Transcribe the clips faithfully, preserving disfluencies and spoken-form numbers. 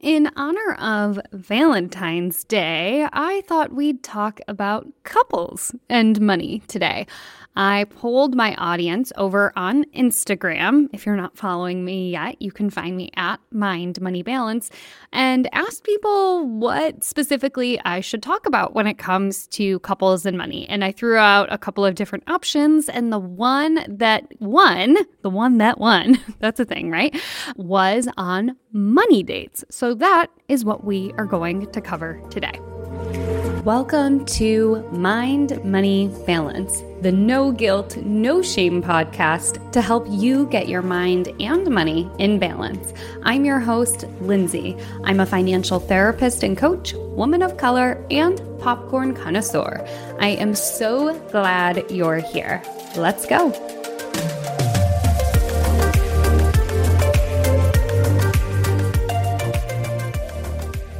In honor of Valentine's Day, I thought we'd talk about couples and money today. I polled my audience over on Instagram. If you're not following me yet, you can find me at mindmoneybalance, and asked people what specifically I should talk about when it comes to couples and money. And I threw out a couple of different options, and the one that won, the one that won, that's a thing, right, was on money dates. So that is what we are going to cover today. Welcome to Mind Money Balance, the no guilt, no shame podcast to help you get your mind and money in balance. I'm your host, Lindsay. I'm a financial therapist and coach, woman of color, and popcorn connoisseur. I am so glad you're here. Let's go.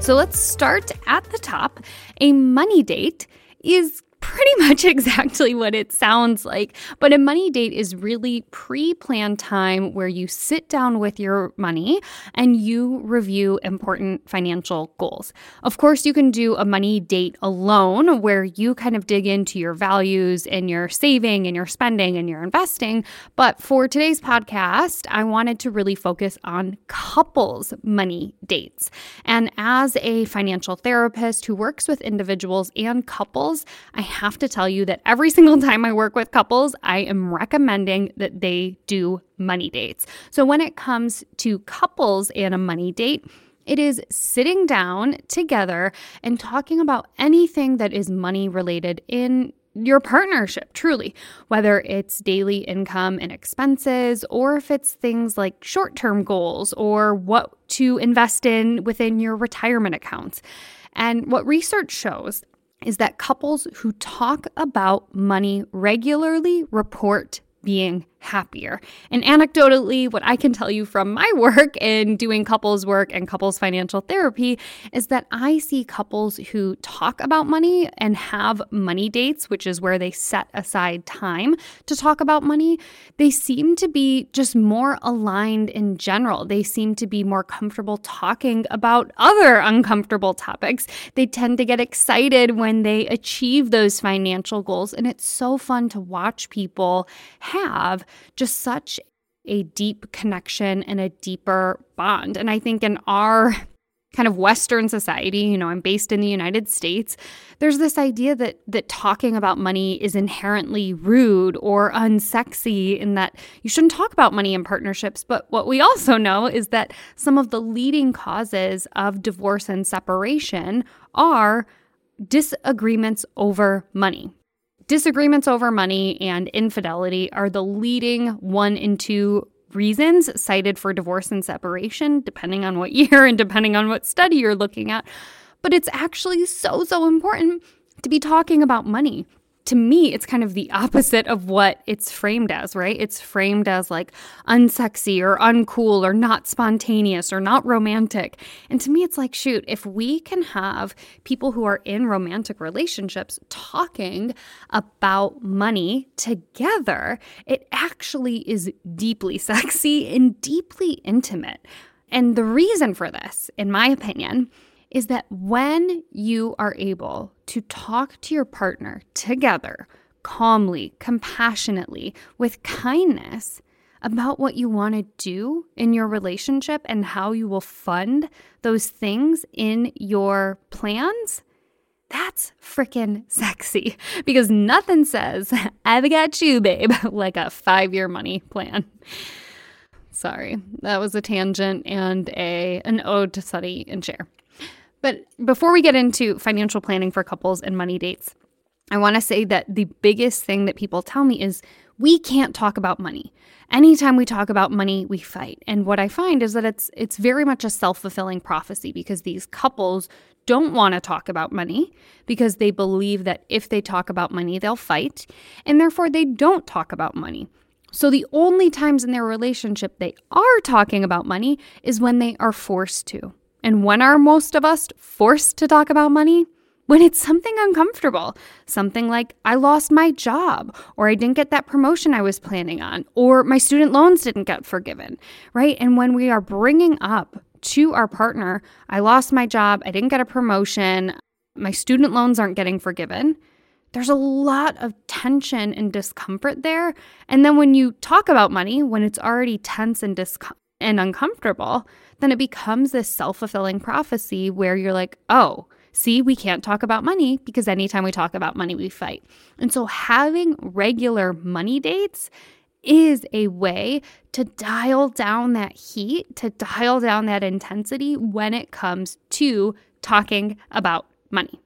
So let's start at the top. A money date is pretty much exactly what it sounds like, but a money date is really pre-planned time where you sit down with your money and you review important financial goals. Of course, you can do a money date alone where you kind of dig into your values and your saving and your spending and your investing, but for today's podcast, I wanted to really focus on couples' money dates. And as a financial therapist who works with individuals and couples, I have have to tell you that every single time I work with couples, I am recommending that they do money dates. So when it comes to couples and a money date, it is sitting down together and talking about anything that is money related in your partnership, truly, whether it's daily income and expenses, or if it's things like short-term goals or what to invest in within your retirement accounts. And what research shows is that couples who talk about money regularly report being happier. And anecdotally, what I can tell you from my work in doing couples work and couples financial therapy is that I see couples who talk about money and have money dates, which is where they set aside time to talk about money. They seem to be just more aligned in general. They seem to be more comfortable talking about other uncomfortable topics. They tend to get excited when they achieve those financial goals. And it's so fun to watch people have just such a deep connection and a deeper bond. And I think in our kind of Western society, you know, I'm based in the United States, there's this idea that that talking about money is inherently rude or unsexy, in that you shouldn't talk about money in partnerships. But what we also know is that some of the leading causes of divorce and separation are disagreements over money. Disagreements over money and infidelity are the leading one in two reasons cited for divorce and separation, depending on what year and depending on what study you're looking at. But it's actually so, so important to be talking about money. To me, it's kind of the opposite of what it's framed as, right? It's framed as like unsexy or uncool or not spontaneous or not romantic. And to me, it's like, shoot, if we can have people who are in romantic relationships talking about money together, it actually is deeply sexy and deeply intimate. And the reason for this, in my opinion, is that when you are able to talk to your partner together, calmly, compassionately, with kindness about what you want to do in your relationship and how you will fund those things in your plans, that's freaking sexy, because nothing says, I've got you, babe, like a five-year money plan. Sorry, that was a tangent and a an ode to study and share. But before we get into financial planning for couples and money dates, I want to say that the biggest thing that people tell me is we can't talk about money. Anytime we talk about money, we fight. And what I find is that it's it's very much a self-fulfilling prophecy, because these couples don't want to talk about money because they believe that if they talk about money, they'll fight. And therefore, they don't talk about money. So the only times in their relationship they are talking about money is when they are forced to. And when are most of us forced to talk about money? When it's something uncomfortable, something like I lost my job, or I didn't get that promotion I was planning on, or my student loans didn't get forgiven, right? And when we are bringing up to our partner, I lost my job, I didn't get a promotion, my student loans aren't getting forgiven, there's a lot of tension and discomfort there. And then when you talk about money, when it's already tense and discomfort, and uncomfortable, then it becomes this self-fulfilling prophecy where you're like, oh, see, we can't talk about money because anytime we talk about money, we fight. And so having regular money dates is a way to dial down that heat, to dial down that intensity when it comes to talking about money.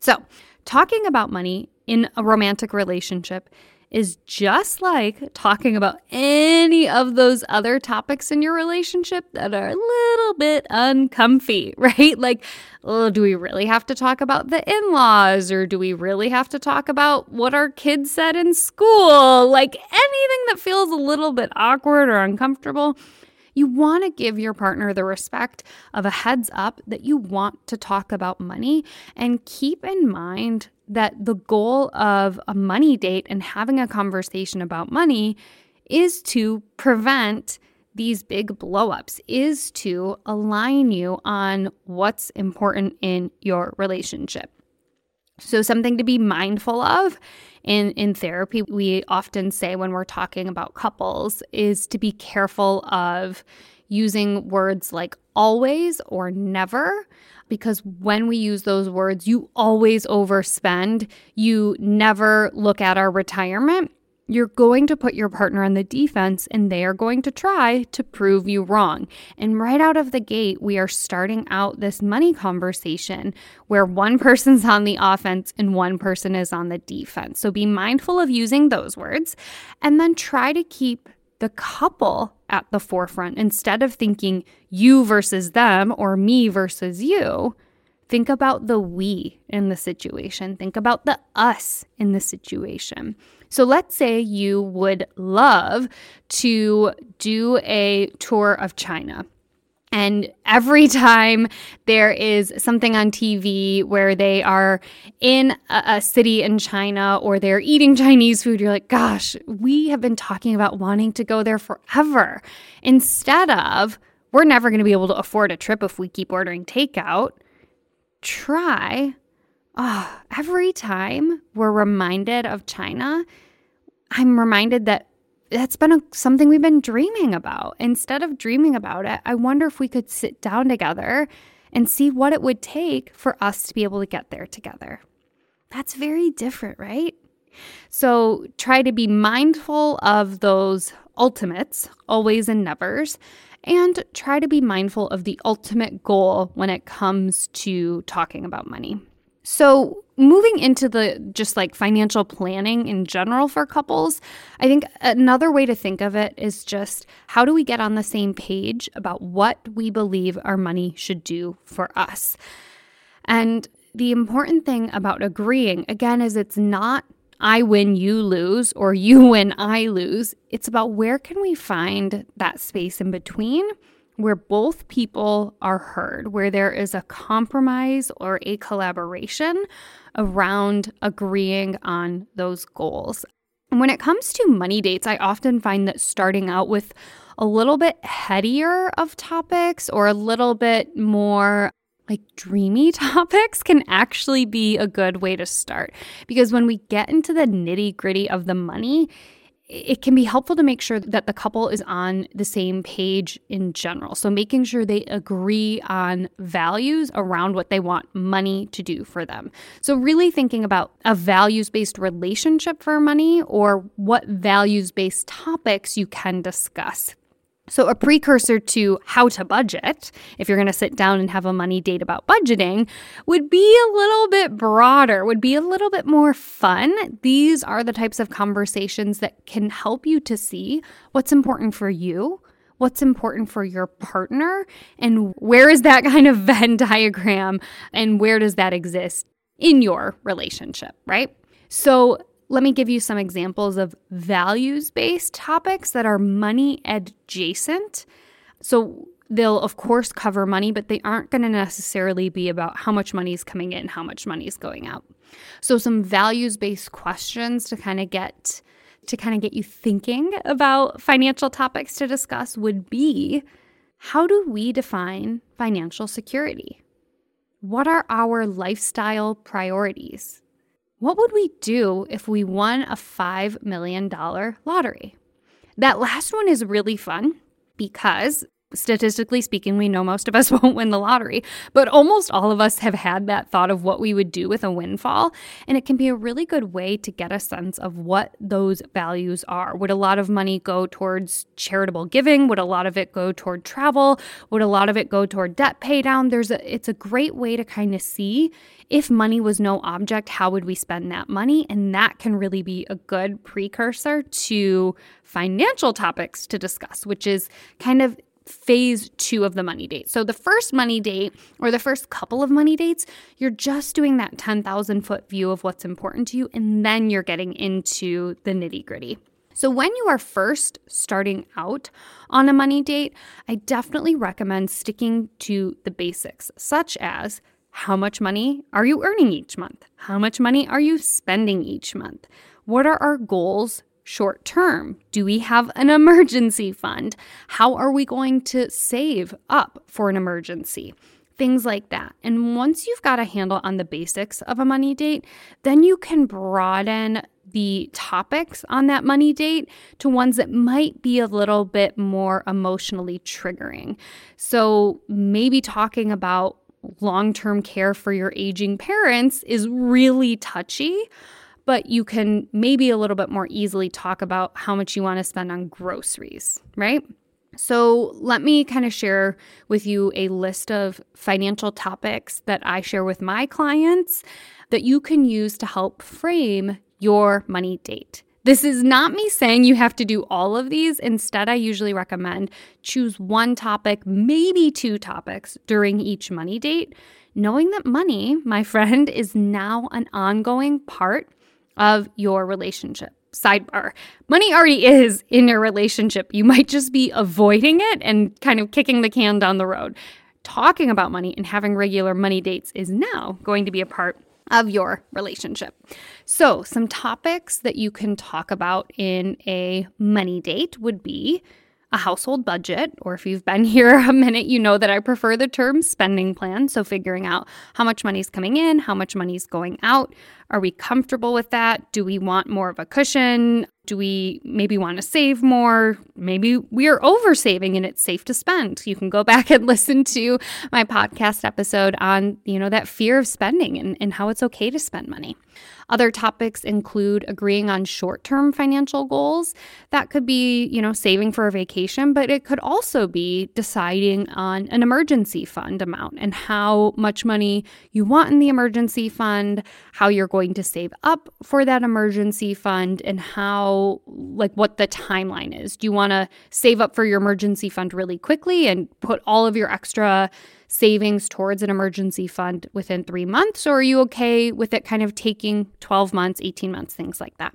So talking about money in a romantic relationship is just like talking about any of those other topics in your relationship that are a little bit uncomfy, right? Like, oh, do we really have to talk about the in-laws, or do we really have to talk about what our kids said in school? Like anything that feels a little bit awkward or uncomfortable, you want to give your partner the respect of a heads up that you want to talk about money, and keep in mind that the goal of a money date and having a conversation about money is to prevent these big blowups, is to align you on what's important in your relationship. So something to be mindful of in, in therapy, we often say when we're talking about couples, is to be careful of using words like always or never, because when we use those words, you always overspend, you never look at our retirement, you're going to put your partner on the defense and they are going to try to prove you wrong. And right out of the gate, we are starting out this money conversation where one person's on the offense and one person is on the defense. So be mindful of using those words, and then try to keep the couple at the forefront. Instead of thinking you versus them or me versus you, think about the we in the situation. Think about the us in the situation. So let's say you would love to do a tour of China. And every time there is something on T V where they are in a, a city in China or they're eating Chinese food, you're like, gosh, we have been talking about wanting to go there forever. Instead of, we're never going to be able to afford a trip if we keep ordering takeout, try, oh, every time we're reminded of China, I'm reminded that that's been a, something we've been dreaming about. Instead of dreaming about it, I wonder if we could sit down together and see what it would take for us to be able to get there together. That's very different, right? So try to be mindful of those ultimates, always and nevers, and try to be mindful of the ultimate goal when it comes to talking about money. So moving into the just like financial planning in general for couples, I think another way to think of it is just how do we get on the same page about what we believe our money should do for us? And the important thing about agreeing, again, is it's not I win, you lose, or you win, I lose. It's about where can we find that space in between where both people are heard, where there is a compromise or a collaboration around agreeing on those goals. And when it comes to money dates, I often find that starting out with a little bit headier of topics or a little bit more like dreamy topics can actually be a good way to start. Because when we get into the nitty-gritty of the money, it can be helpful to make sure that the couple is on the same page in general. So making sure they agree on values around what they want money to do for them. So really thinking about a values-based relationship for money, or what values-based topics you can discuss. So a precursor to how to budget, if you're going to sit down and have a money date about budgeting, would be a little bit broader, would be a little bit more fun. These are the types of conversations that can help you to see what's important for you, what's important for your partner, and where is that kind of Venn diagram and where does that exist in your relationship, right? So let me give you some examples of values-based topics that are money adjacent. So they'll, of course, cover money, but they aren't going to necessarily be about how much money is coming in, how much money is going out. So some values-based questions to kind of get to kind of get you thinking about financial topics to discuss would be, how do we define financial security? What are our lifestyle priorities? What would we do if we won a five million dollars lottery? That last one is really fun because, statistically speaking, we know most of us won't win the lottery, but almost all of us have had that thought of what we would do with a windfall, and it can be a really good way to get a sense of what those values are. Would a lot of money go towards charitable giving? Would a lot of it go toward travel? Would a lot of it go toward debt pay down? There's a, it's a great way to kind of see, if money was no object, how would we spend that money? And that can really be a good precursor to financial topics to discuss, which is kind of phase two of the money date. So the first money date, or the first couple of money dates, you're just doing that ten thousand foot view of what's important to you, and then you're getting into the nitty gritty. So when you are first starting out on a money date, I definitely recommend sticking to the basics, such as how much money are you earning each month? How much money are you spending each month? What are our goals short term? Do we have an emergency fund? How are we going to save up for an emergency? Things like that. And once you've got a handle on the basics of a money date, then you can broaden the topics on that money date to ones that might be a little bit more emotionally triggering. So maybe talking about long-term care for your aging parents is really touchy, but you can maybe a little bit more easily talk about how much you want to spend on groceries, right? So let me kind of share with you a list of financial topics that I share with my clients that you can use to help frame your money date. This is not me saying you have to do all of these. Instead, I usually recommend choose one topic, maybe two topics during each money date, knowing that money, my friend, is now an ongoing part of your relationship. Sidebar, money already is in your relationship. You might just be avoiding it and kind of kicking the can down the road. Talking about money and having regular money dates is now going to be a part of your relationship. So some topics that you can talk about in a money date would be a household budget, or if you've been here a minute, you know that I prefer the term spending plan. So figuring out how much money's coming in, how much money's going out. Are we comfortable with that? Do we want more of a cushion? Do we maybe want to save more? Maybe we are oversaving and it's safe to spend. You can go back and listen to my podcast episode on, you know, that fear of spending and, and how it's okay to spend money. Other topics include agreeing on short-term financial goals. That could be, you know, saving for a vacation, but it could also be deciding on an emergency fund amount and how much money you want in the emergency fund, how you're going to save up for that emergency fund, and how, like, what the timeline is. Do you want to save up for your emergency fund really quickly and put all of your extra savings towards an emergency fund within three months? Or are you okay with it kind of taking twelve months, eighteen months, things like that?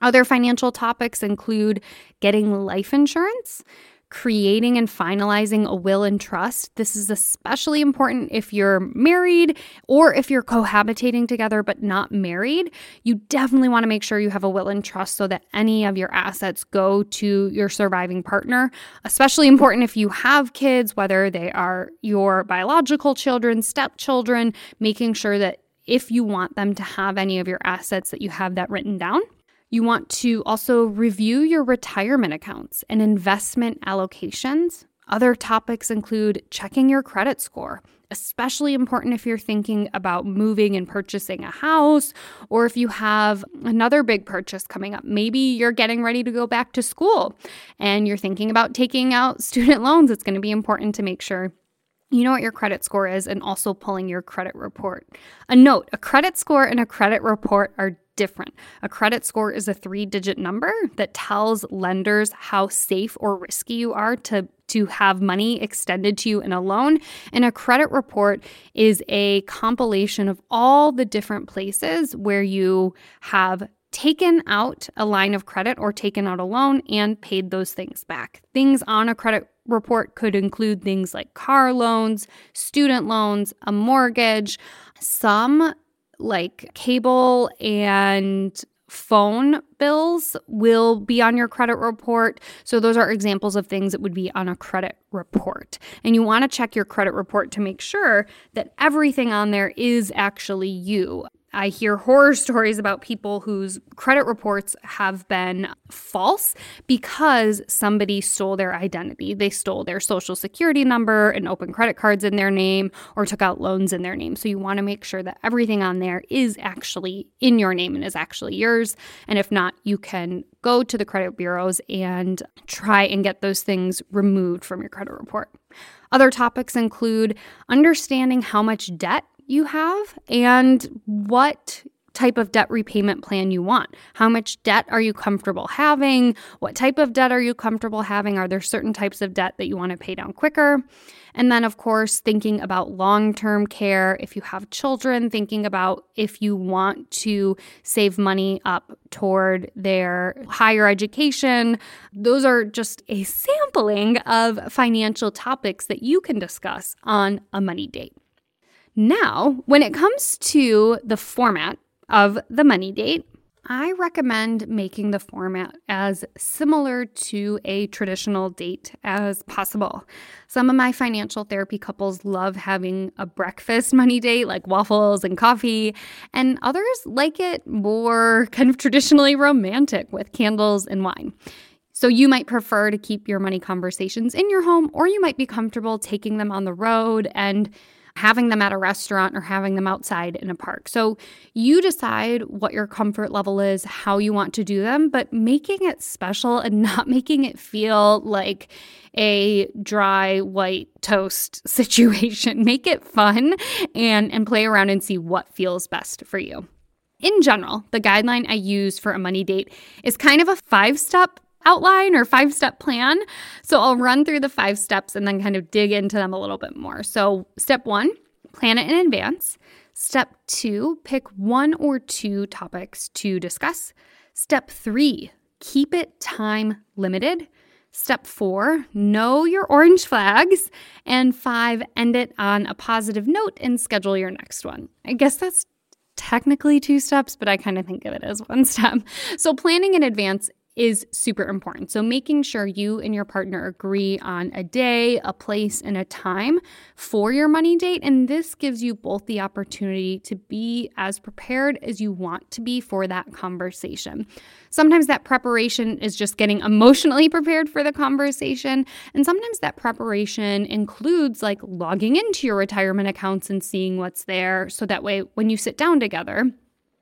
Other financial topics include getting life insurance, creating and finalizing a will and trust. This is especially important if you're married or if you're cohabitating together but not married. You definitely want to make sure you have a will and trust so that any of your assets go to your surviving partner. Especially important if you have kids, whether they are your biological children, stepchildren, making sure that if you want them to have any of your assets, that you have that written down. You want to also review your retirement accounts and investment allocations. Other topics include checking your credit score, especially important if you're thinking about moving and purchasing a house, or if you have another big purchase coming up. Maybe you're getting ready to go back to school and you're thinking about taking out student loans. It's going to be important to make sure you know what your credit score is, and also pulling your credit report. A note, a credit score and a credit report are different. A credit score is a three-digit number that tells lenders how safe or risky you are to, to have money extended to you in a loan. And a credit report is a compilation of all the different places where you have taken out a line of credit or taken out a loan and paid those things back. Things on a credit report could include things like car loans, student loans, a mortgage, some like cable and phone bills will be on your credit report. So those are examples of things that would be on a credit report. And you want to check your credit report to make sure that everything on there is actually you. I hear horror stories about people whose credit reports have been false because somebody stole their identity. They stole their social security number and opened credit cards in their name or took out loans in their name. So you want to make sure that everything on there is actually in your name and is actually yours. And if not, you can go to the credit bureaus and try and get those things removed from your credit report. Other topics include understanding how much debt you have and what type of debt repayment plan you want. How much debt are you comfortable having? What type of debt are you comfortable having? Are there certain types of debt that you want to pay down quicker? And then, of course, thinking about long-term care. If you have children, thinking about if you want to save money up toward their higher education. Those are just a sampling of financial topics that you can discuss on a money date. Now, when it comes to the format of the money date, I recommend making the format as similar to a traditional date as possible. Some of my financial therapy couples love having a breakfast money date, like waffles and coffee, and others like it more kind of traditionally romantic with candles and wine. So you might prefer to keep your money conversations in your home, or you might be comfortable taking them on the road and having them at a restaurant or having them outside in a park. So you decide what your comfort level is, how you want to do them, but making it special and not making it feel like a dry white toast situation. Make it fun and, and play around and see what feels best for you. In general, the guideline I use for a money date is kind of a five-step outline or five-step plan. So I'll run through the five steps and then kind of dig into them a little bit more. So step one, plan it in advance. Step two, pick one or two topics to discuss. Step three, keep it time limited. Step four, know your orange flags. And five, end it on a positive note and schedule your next one. I guess that's technically two steps, but I kind of think of it as one step. So planning in advance is super important. So making sure you and your partner agree on a day, a place, and a time for your money date. And this gives you both the opportunity to be as prepared as you want to be for that conversation. Sometimes that preparation is just getting emotionally prepared for the conversation. And sometimes that preparation includes like logging into your retirement accounts and seeing what's there. So that way, when you sit down together,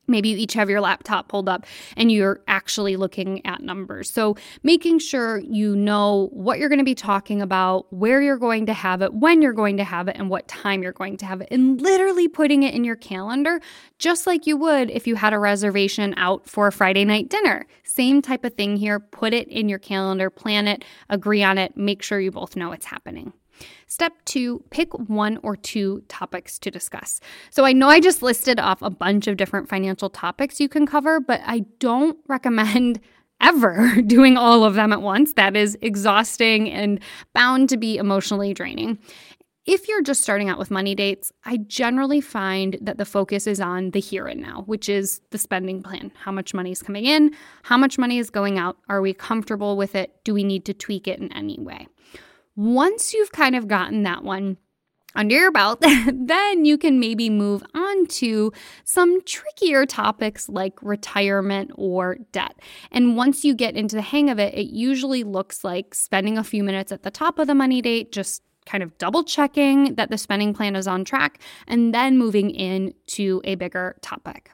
maybe you each have your laptop pulled up and you're actually looking at numbers. So making sure you know what you're going to be talking about, where you're going to have it, when you're going to have it, and what time you're going to have it, and literally putting it in your calendar just like you would if you had a reservation out for a Friday night dinner. Same type of thing here. Put it in your calendar, plan it, agree on it, make sure you both know it's happening. Step two, pick one or two topics to discuss. So I know I just listed off a bunch of different financial topics you can cover, but I don't recommend ever doing all of them at once. That is exhausting and bound to be emotionally draining. If you're just starting out with money dates, I generally find that the focus is on the here and now, which is the spending plan. How much money is coming in? How much money is going out? Are we comfortable with it? Do we need to tweak it in any way? Once you've kind of gotten that one under your belt, then you can maybe move on to some trickier topics like retirement or debt. And once you get into the hang of it, it usually looks like spending a few minutes at the top of the money date, just kind of double checking that the spending plan is on track, and then moving into a bigger topic.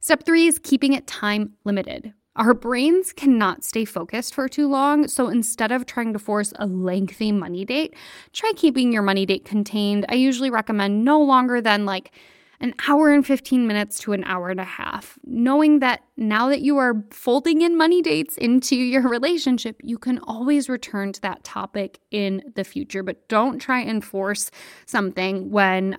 Step three is keeping it time limited. Our brains cannot stay focused for too long, so instead of trying to force a lengthy money date, try keeping your money date contained. I usually recommend no longer than like an hour and fifteen minutes to an hour and a half, knowing that now that you are folding in money dates into your relationship, you can always return to that topic in the future, but don't try and force something when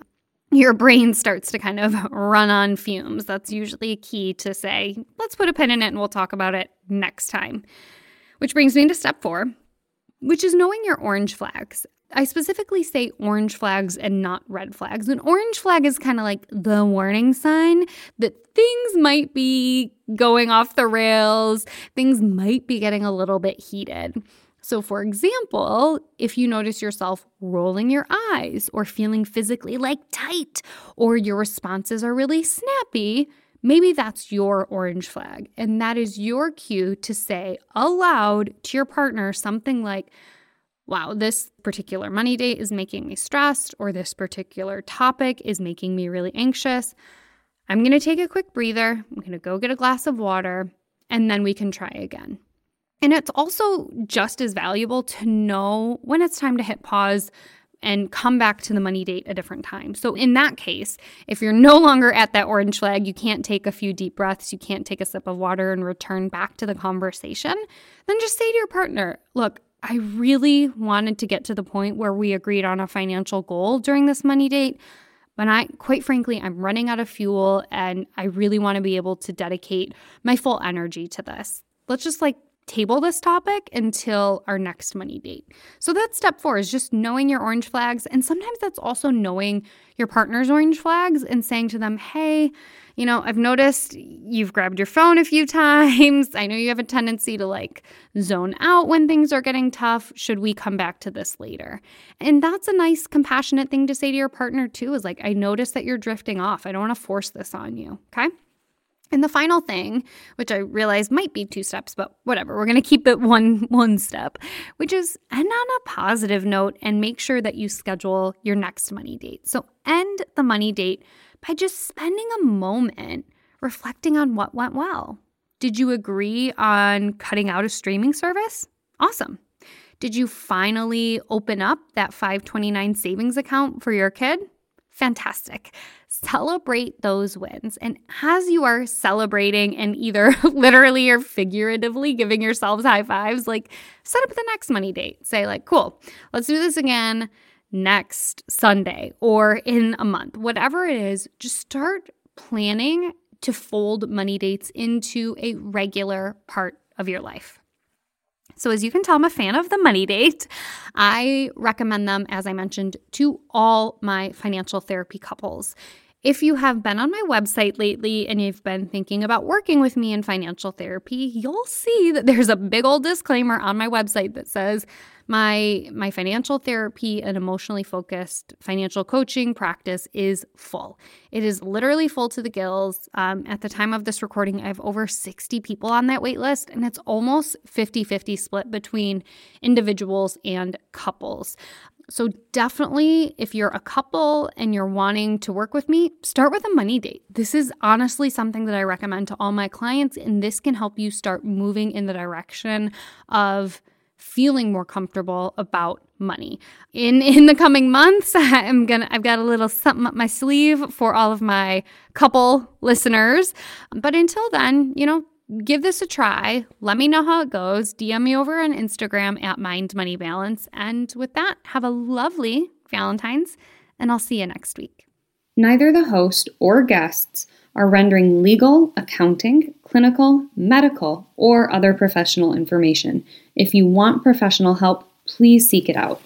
your brain starts to kind of run on fumes. That's usually a key to say, let's put a pin in it and we'll talk about it next time. Which brings me to step four, which is knowing your orange flags. I specifically say orange flags and not red flags. An orange flag is kind of like the warning sign that things might be going off the rails. Things might be getting a little bit heated. So for example, if you notice yourself rolling your eyes or feeling physically like tight or your responses are really snappy, maybe that's your orange flag. And that is your cue to say aloud to your partner something like, wow, this particular money date is making me stressed, or this particular topic is making me really anxious. I'm going to take a quick breather. I'm going to go get a glass of water, and then we can try again. And it's also just as valuable to know when it's time to hit pause and come back to the money date a different time. So in that case, if you're no longer at that orange flag, you can't take a few deep breaths, you can't take a sip of water and return back to the conversation, then just say to your partner, look, I really wanted to get to the point where we agreed on a financial goal during this money date, but I, quite frankly, I'm running out of fuel and I really want to be able to dedicate my full energy to this. Let's just like table this topic until our next money date. So that's step four, is just knowing your orange flags. And sometimes that's also knowing your partner's orange flags and saying to them, hey, you know, I've noticed you've grabbed your phone a few times. I know you have a tendency to like zone out when things are getting tough. Should we come back to this later? And that's a nice, compassionate thing to say to your partner too, is like, I notice that you're drifting off. I don't want to force this on you. Okay? And the final thing, which I realize might be two steps, but whatever, we're going to keep it one one step, which is end on a positive note and make sure that you schedule your next money date. So end the money date by just spending a moment reflecting on what went well. Did you agree on cutting out a streaming service? Awesome. Did you finally open up that five twenty-nine savings account for your kid? Fantastic. Celebrate those wins. And as you are celebrating and either literally or figuratively giving yourselves high fives, like set up the next money date. Say like, cool, let's do this again next Sunday or in a month. Whatever it is, just start planning to fold money dates into a regular part of your life. So as you can tell, I'm a fan of the money date. I recommend them, as I mentioned, to all my financial therapy couples. If you have been on my website lately and you've been thinking about working with me in financial therapy, you'll see that there's a big old disclaimer on my website that says my, my financial therapy and emotionally focused financial coaching practice is full. It is literally full to the gills. Um, at the time of this recording, I have over sixty people on that wait list, and it's almost fifty-fifty split between individuals and couples. So definitely, if you're a couple and you're wanting to work with me, start with a money date. This is honestly something that I recommend to all my clients, and this can help you start moving in the direction of feeling more comfortable about money. In in the coming months, I'm gonna I've got a little something up my sleeve for all of my couple listeners. But until then, you know, give this a try. Let me know how it goes. D M me over on Instagram at mindmoneybalance. And with that, have a lovely Valentine's, and I'll see you next week. Neither the host or guests are rendering legal, accounting, clinical, medical, or other professional information. If you want professional help, please seek it out.